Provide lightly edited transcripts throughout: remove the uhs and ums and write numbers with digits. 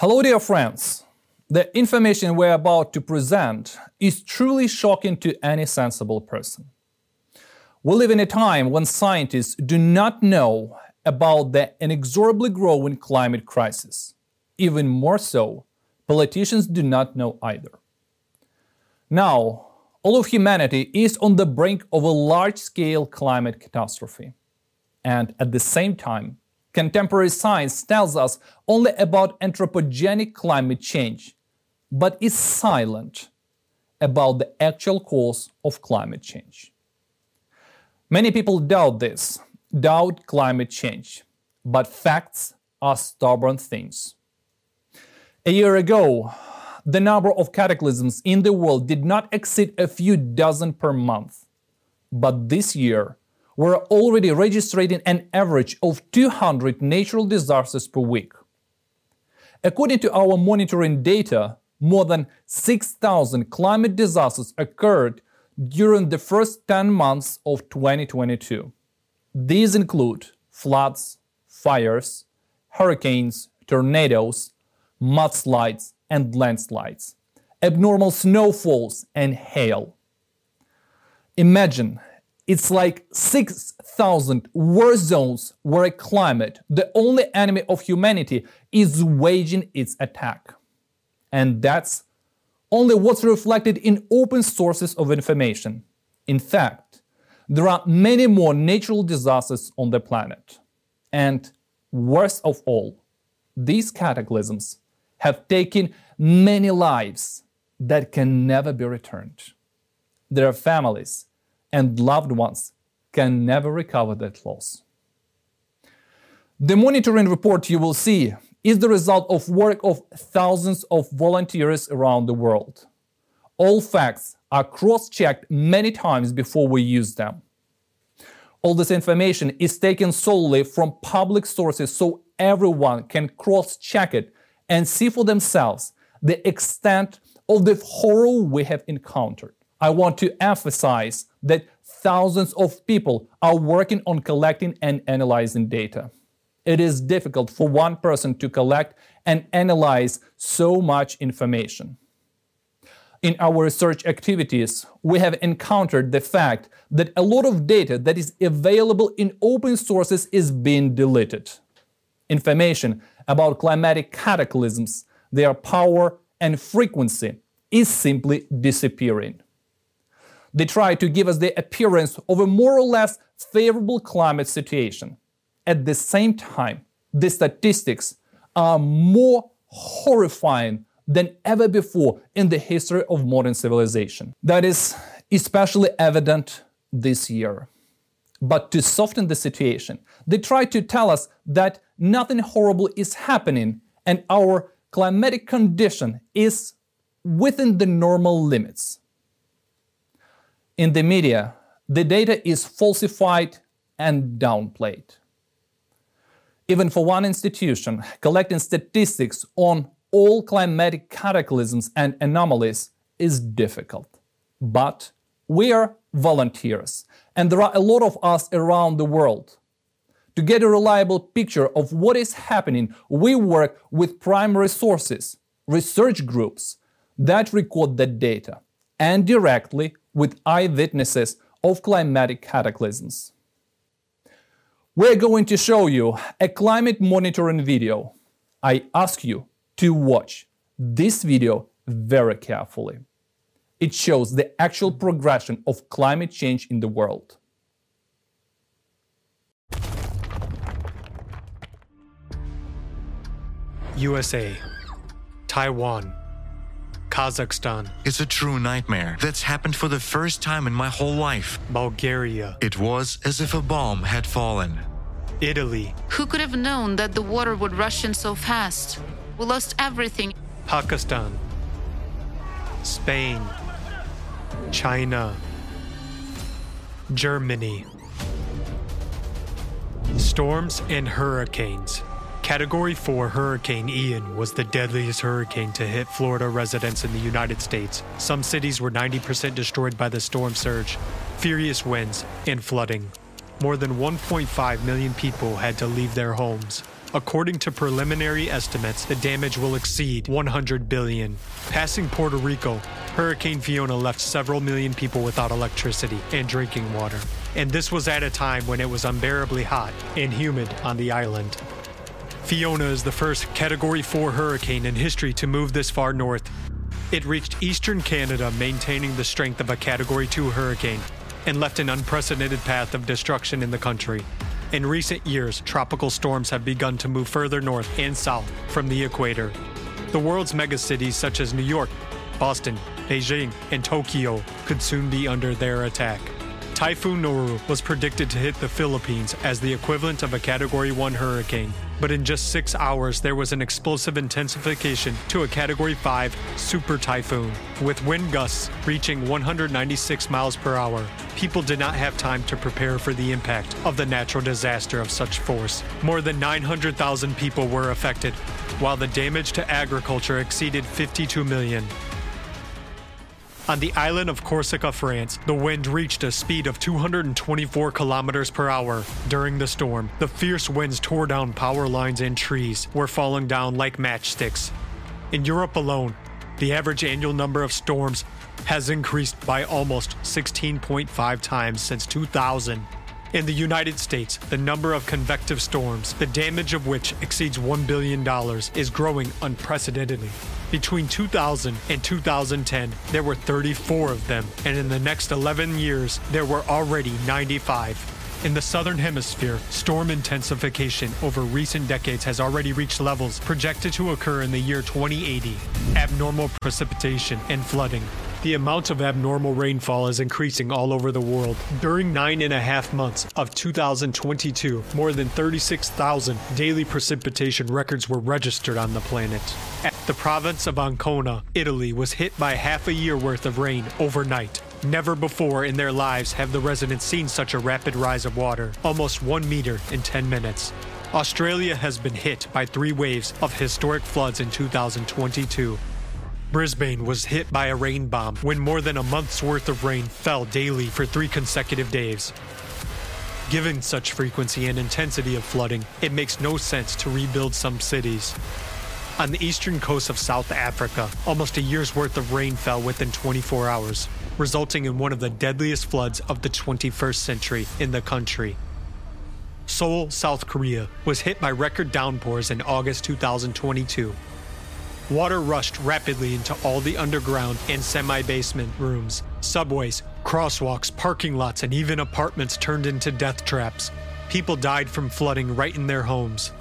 Hello dear friends, the information we're about to present is truly shocking to any sensible person. We live in a time when scientists do not know about the inexorably growing climate crisis. Even more so, politicians do not know either. Now, all of humanity is on the brink of a large-scale climate catastrophe. And at the same time, contemporary science tells us only about anthropogenic climate change, but is silent about the actual cause of climate change. Many people doubt climate change, but facts are stubborn things. A year ago, the number of cataclysms in the world did not exceed a few dozen per month, but this year, we're already registering an average of 200 natural disasters per week. According to our monitoring data, more than 6,000 climate disasters occurred during the first 10 months of 2022. These include floods, fires, hurricanes, tornadoes, mudslides and landslides, abnormal snowfalls and hail. Imagine, it's like 6,000 war zones where a climate, the only enemy of humanity, is waging its attack. And that's only what's reflected in open sources of information. In fact, there are many more natural disasters on the planet. And worst of all, these cataclysms have taken many lives that can never be returned. There are families and loved ones can never recover that loss. The monitoring report you will see is the result of work of thousands of volunteers around the world. All facts are cross-checked many times before we use them. All this information is taken solely from public sources so everyone can cross-check it and see for themselves the extent of the horror we have encountered. I want to emphasize that thousands of people are working on collecting and analyzing data. It is difficult for one person to collect and analyze so much information. In our research activities, we have encountered the fact that a lot of data that is available in open sources is being deleted. Information about climatic cataclysms, their power and frequency is simply disappearing. They try to give us the appearance of a more or less favorable climate situation. At the same time, the statistics are more horrifying than ever before in the history of modern civilization. That is especially evident this year. But to soften the situation, they try to tell us that nothing horrible is happening and our climatic condition is within the normal limits. In the media, the data is falsified and downplayed. Even for one institution, collecting statistics on all climatic cataclysms and anomalies is difficult. But we are volunteers, and there are a lot of us around the world. To get a reliable picture of what is happening, we work with primary sources, research groups that record the data, and directly with eyewitnesses of climatic cataclysms. We're going to show you a climate monitoring video. I ask you to watch this video very carefully. It shows the actual progression of climate change in the world. USA, Taiwan, Kazakhstan. It's a true nightmare that's happened for the first time in my whole life. Bulgaria. It was as if a bomb had fallen. Italy. Who could have known that the water would rush in so fast? We lost everything. Pakistan. Spain. China. Germany. Storms and hurricanes. Category 4 Hurricane Ian was the deadliest hurricane to hit Florida residents in the United States. Some cities were 90% destroyed by the storm surge, furious winds, and flooding. More than 1.5 million people had to leave their homes. According to preliminary estimates, the damage will exceed $100 billion. Passing Puerto Rico, Hurricane Fiona left several million people without electricity and drinking water. And this was at a time when it was unbearably hot and humid on the island. Fiona is the first Category 4 hurricane in history to move this far north. It reached eastern Canada, maintaining the strength of a Category 2 hurricane, and left an unprecedented path of destruction in the country. In recent years, tropical storms have begun to move further north and south from the equator. The world's megacities such as New York, Boston, Beijing, and Tokyo could soon be under their attack. Typhoon Noru was predicted to hit the Philippines as the equivalent of a Category 1 hurricane, but in just 6 hours there was an explosive intensification to a Category 5 super typhoon. With wind gusts reaching 196 miles per hour, people did not have time to prepare for the impact of the natural disaster of such force. More than 900,000 people were affected, while the damage to agriculture exceeded 52 million. On the island of Corsica, France, the wind reached a speed of 224 kilometers per hour. During the storm, the fierce winds tore down power lines and trees were falling down like matchsticks. In Europe alone, the average annual number of storms has increased by almost 16.5 times since 2000. In the United States, the number of convective storms, the damage of which exceeds $1 billion, is growing unprecedentedly. Between 2000 and 2010, there were 34 of them, and in the next 11 years, there were already 95. In the Southern Hemisphere, storm intensification over recent decades has already reached levels projected to occur in the year 2080. Abnormal precipitation and flooding. The amount of abnormal rainfall is increasing all over the world. During 9.5 months of 2022, more than 36,000 daily precipitation records were registered on the planet. The province of Ancona, Italy, was hit by half a year worth of rain overnight. Never before in their lives have the residents seen such a rapid rise of water, almost 1 meter in 10 minutes. Australia has been hit by 3 waves of historic floods in 2022. Brisbane was hit by a rain bomb when more than a month's worth of rain fell daily for 3 consecutive days. Given such frequency and intensity of flooding, it makes no sense to rebuild some cities. On the eastern coast of South Africa, almost a year's worth of rain fell within 24 hours, resulting in one of the deadliest floods of the 21st century in the country. Seoul, South Korea, was hit by record downpours in August 2022. Water rushed rapidly into all the underground and semi-basement rooms. Subways, crosswalks, parking lots, and even apartments turned into death traps. People died from flooding right in their homes.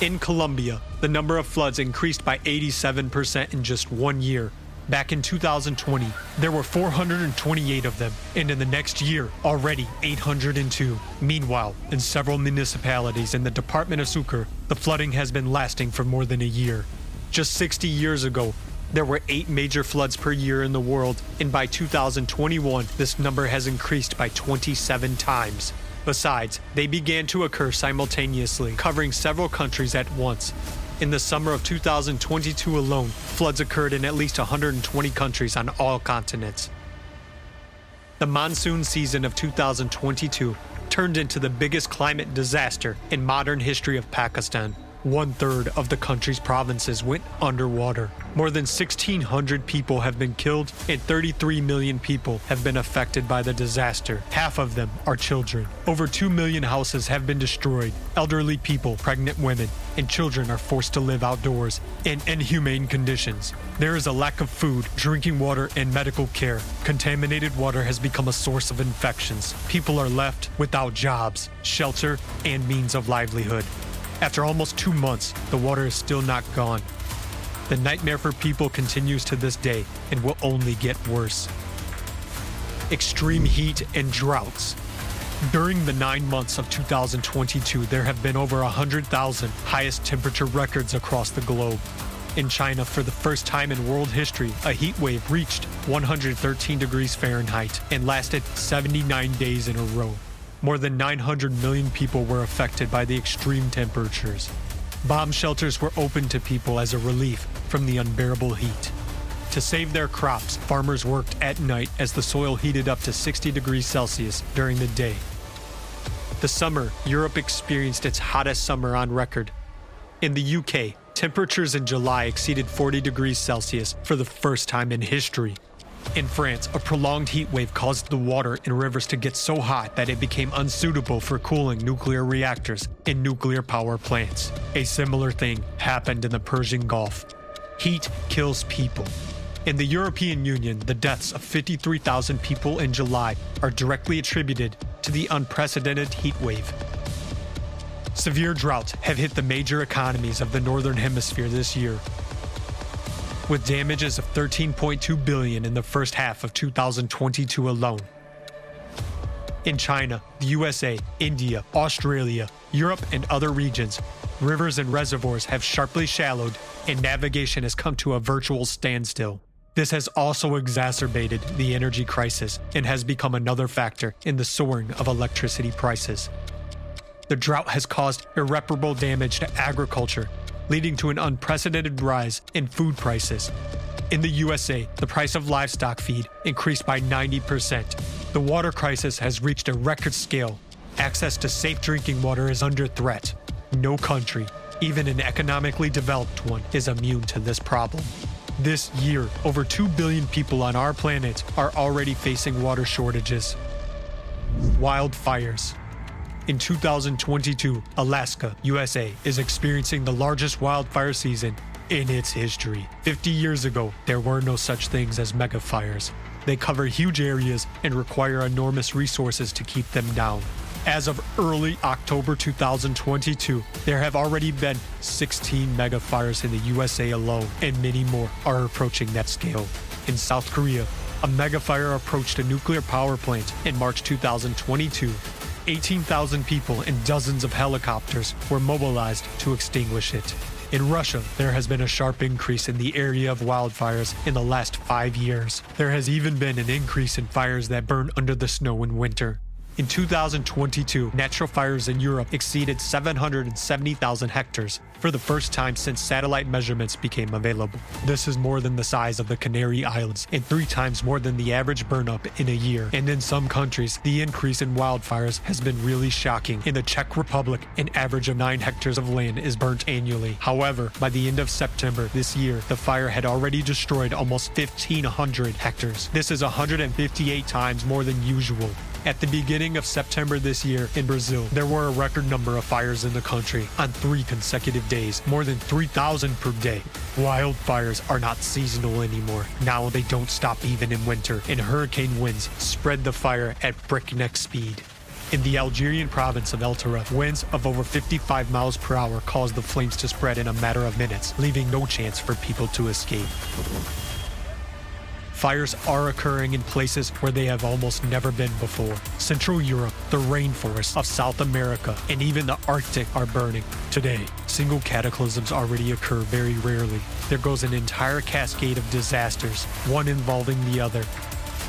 In Colombia, the number of floods increased by 87% in just 1 year. Back in 2020, there were 428 of them, and in the next year, already 802. Meanwhile, in several municipalities in the Department of Sucre, the flooding has been lasting for more than a year. Just 60 years ago, there were 8 major floods per year in the world, and by 2021, this number has increased by 27 times. Besides, they began to occur simultaneously, covering several countries at once. In the summer of 2022 alone, floods occurred in at least 120 countries on all continents. The monsoon season of 2022 turned into the biggest climate disaster in modern history of Pakistan. 1/3 of the country's provinces went underwater. More than 1,600 people have been killed and 33 million people have been affected by the disaster. Half of them are children. Over 2 million houses have been destroyed. Elderly people, pregnant women, and children are forced to live outdoors in inhumane conditions. There is a lack of food, drinking water, and medical care. Contaminated water has become a source of infections. People are left without jobs, shelter, and means of livelihood. After almost 2 months, the water is still not gone. The nightmare for people continues to this day and will only get worse. Extreme heat and droughts. During the 9 months of 2022, there have been over 100,000 highest temperature records across the globe. In China, for the first time in world history, a heat wave reached 113 degrees Fahrenheit and lasted 79 days in a row. More than 900 million people were affected by the extreme temperatures. Bomb shelters were opened to people as a relief from the unbearable heat. To save their crops, farmers worked at night as the soil heated up to 60 degrees Celsius during the day. The summer, Europe experienced its hottest summer on record. In the UK, temperatures in July exceeded 40 degrees Celsius for the first time in history. In France, a prolonged heat wave caused the water in rivers to get so hot that it became unsuitable for cooling nuclear reactors and nuclear power plants. A similar thing happened in the Persian Gulf. Heat kills people. In the European Union, the deaths of 53,000 people in July are directly attributed to the unprecedented heat wave. Severe droughts have hit the major economies of the Northern Hemisphere this year, with damages of $13.2 billion in the first half of 2022 alone. In China, the USA, India, Australia, Europe, and other regions, rivers and reservoirs have sharply shallowed and navigation has come to a virtual standstill. This has also exacerbated the energy crisis and has become another factor in the soaring of electricity prices. The drought has caused irreparable damage to agriculture, leading to an unprecedented rise in food prices. In the USA, the price of livestock feed increased by 90%. The water crisis has reached a record scale. Access to safe drinking water is under threat. No country, even an economically developed one, is immune to this problem. This year, over 2 billion people on our planet are already facing water shortages. Wildfires. In 2022, Alaska, USA, is experiencing the largest wildfire season in its history. 50 years ago, there were no such things as megafires. They cover huge areas and require enormous resources to keep them down. As of early October 2022, there have already been 16 megafires in the USA alone, and many more are approaching that scale. In South Korea, a megafire approached a nuclear power plant in March 2022. 18,000 people and dozens of helicopters were mobilized to extinguish it. In Russia, there has been a sharp increase in the area of wildfires in the last 5 years. There has even been an increase in fires that burn under the snow in winter. In 2022, natural fires in Europe exceeded 770,000 hectares for the first time since satellite measurements became available. This is more than the size of the Canary Islands and 3 times more than the average burn-up in a year. And in some countries, the increase in wildfires has been really shocking. In the Czech Republic, an average of 9 hectares of land is burnt annually. However, by the end of September this year, the fire had already destroyed almost 1,500 hectares. This is 158 times more than usual. At the beginning of September this year in Brazil, there were a record number of fires in the country on 3 consecutive days, more than 3,000 per day. Wildfires are not seasonal anymore. Now they don't stop even in winter, and hurricane winds spread the fire at breakneck speed. In the Algerian province of El Taref, winds of over 55 miles per hour caused the flames to spread in a matter of minutes, leaving no chance for people to escape. Fires are occurring in places where they have almost never been before. Central Europe, the rainforests of South America, and even the Arctic are burning. Today, single cataclysms already occur very rarely. There goes an entire cascade of disasters, one involving the other.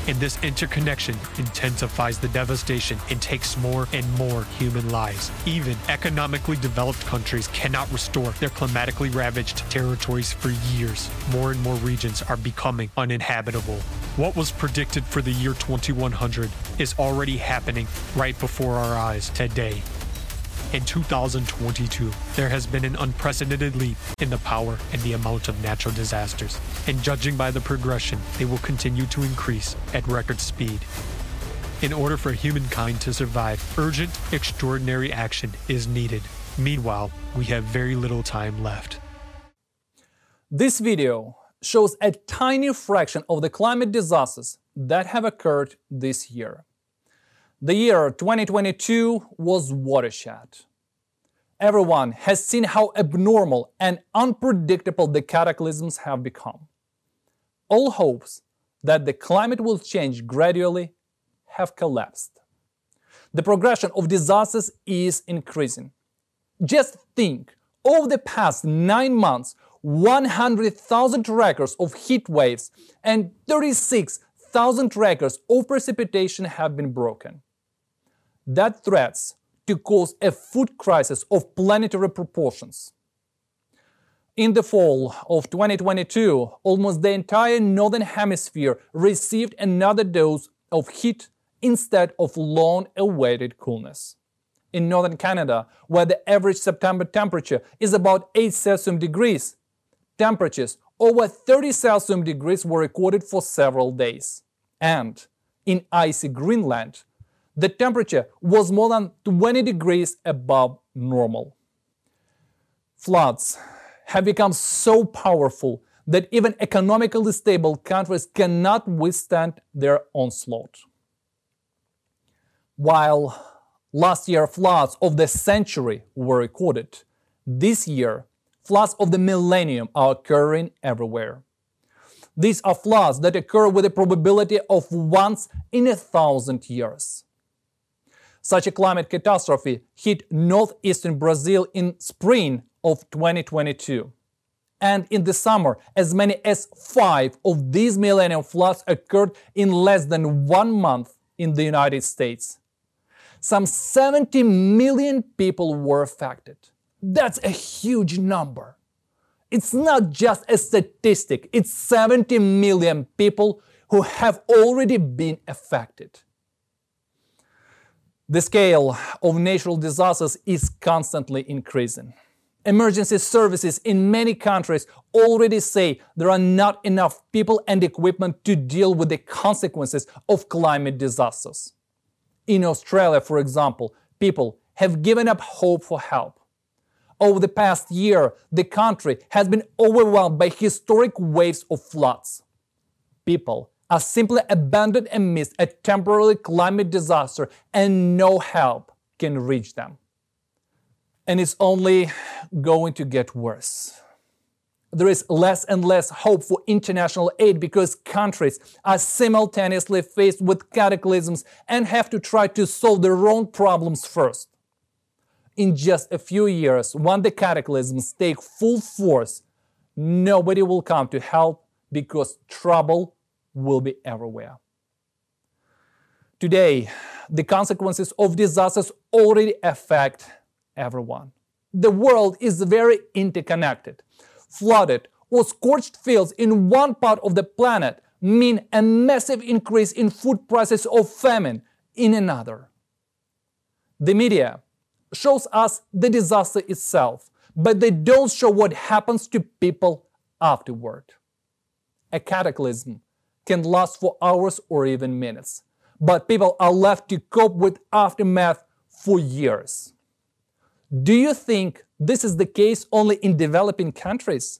And this interconnection intensifies the devastation and takes more and more human lives. Even economically developed countries cannot restore their climatically ravaged territories for years. More and more regions are becoming uninhabitable. What was predicted for the year 2100 is already happening right before our eyes today. In 2022, there has been an unprecedented leap in the power and the amount of natural disasters, and judging by the progression, they will continue to increase at record speed. In order for humankind to survive, urgent, extraordinary action is needed. Meanwhile, we have very little time left. This video shows a tiny fraction of the climate disasters that have occurred this year. The year 2022 was watershed. Everyone has seen how abnormal and unpredictable the cataclysms have become. All hopes that the climate will change gradually have collapsed. The progression of disasters is increasing. Just think, over the past 9 months, 100,000 records of heat waves and 36,000 records of precipitation have been broken. That threats to cause a food crisis of planetary proportions. In the fall of 2022, almost the entire Northern Hemisphere received another dose of heat instead of long-awaited coolness. in northern Canada, where the average September temperature is about 8 Celsius degrees. Temperatures over 30 Celsius degrees were recorded for several days. And in icy Greenland, the temperature was more than 20 degrees above normal. Floods have become so powerful that even economically stable countries cannot withstand their onslaught. While last year floods of the century were recorded, this year floods of the millennium are occurring everywhere. These are floods that occur with a probability of once in 1,000 years. Such a climate catastrophe hit northeastern Brazil in spring of 2022. And in the summer, as many as 5 of these millennium floods occurred in less than 1 month in the United States. Some 70 million people were affected. That's a huge number. It's not just a statistic, it's 70 million people who have already been affected. The scale of natural disasters is constantly increasing. Emergency services in many countries already say there are not enough people and equipment to deal with the consequences of climate disasters. In Australia, for example, people have given up hope for help. Over the past year, the country has been overwhelmed by historic waves of floods. People are simply abandoned amidst a temporary climate disaster, and no help can reach them. And it's only going to get worse. There is less and less hope for international aid because countries are simultaneously faced with cataclysms and have to try to solve their own problems first. In just a few years, when the cataclysms take full force, nobody will come to help because trouble will be everywhere. Today, the consequences of disasters already affect everyone. The world is very interconnected. Flooded or scorched fields in one part of the planet mean a massive increase in food prices or famine in another. The media shows us the disaster itself, but they don't show what happens to people afterward. A cataclysm can last for hours or even minutes, but people are left to cope with aftermath for years. Do you think this is the case only in developing countries?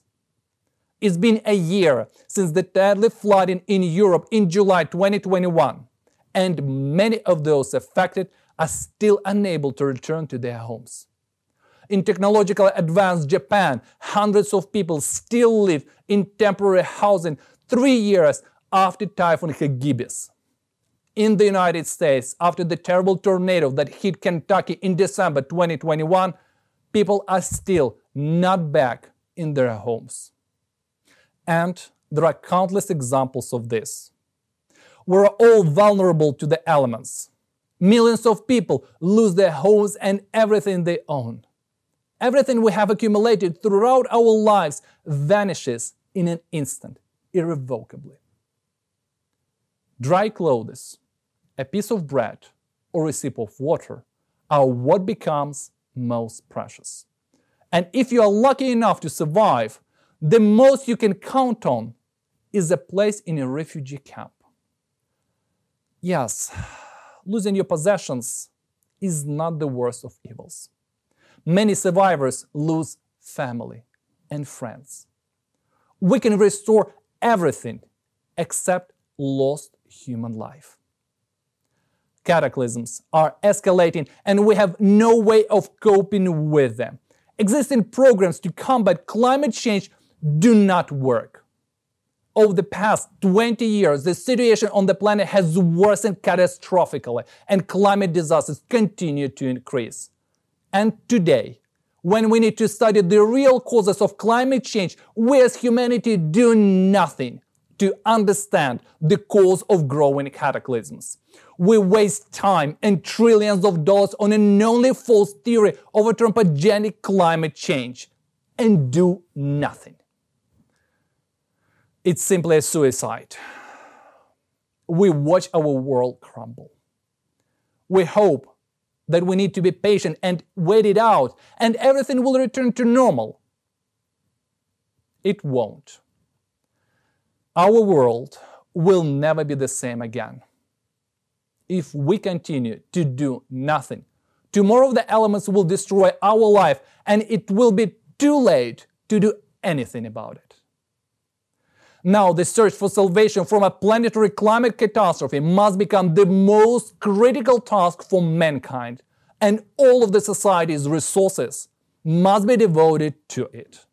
It's been a year since the deadly flooding in Europe in July 2021, and many of those affected are still unable to return to their homes. In technologically advanced Japan, hundreds of people still live in temporary housing 3 years after Typhoon Hagibis. In the United States, after the terrible tornado that hit Kentucky in December 2021, people are still not back in their homes. And there are countless examples of this. We're all vulnerable to the elements. Millions of people lose their homes and everything they own. Everything we have accumulated throughout our lives vanishes in an instant, irrevocably. Dry clothes, a piece of bread, or a sip of water are what becomes most precious. And if you are lucky enough to survive, the most you can count on is a place in a refugee camp. Yes, losing your possessions is not the worst of evils. Many survivors lose family and friends. We can restore everything except lost human life. Cataclysms are escalating, and we have no way of coping with them. Existing programs to combat climate change do not work. Over the past 20 years, the situation on the planet has worsened catastrophically, and climate disasters continue to increase. And today, when we need to study the real causes of climate change, we as humanity do nothing to understand the cause of growing cataclysms. We waste time and trillions of dollars on an only false theory of a anthropogenic climate change and do nothing. It's simply a suicide. We watch our world crumble. We hope that we need to be patient and wait it out, and everything will return to normal. It won't. Our world will never be the same again. If we continue to do nothing, tomorrow the elements will destroy our life, and it will be too late to do anything about it. Now, the search for salvation from a planetary climate catastrophe must become the most critical task for mankind, and all of the society's resources must be devoted to it.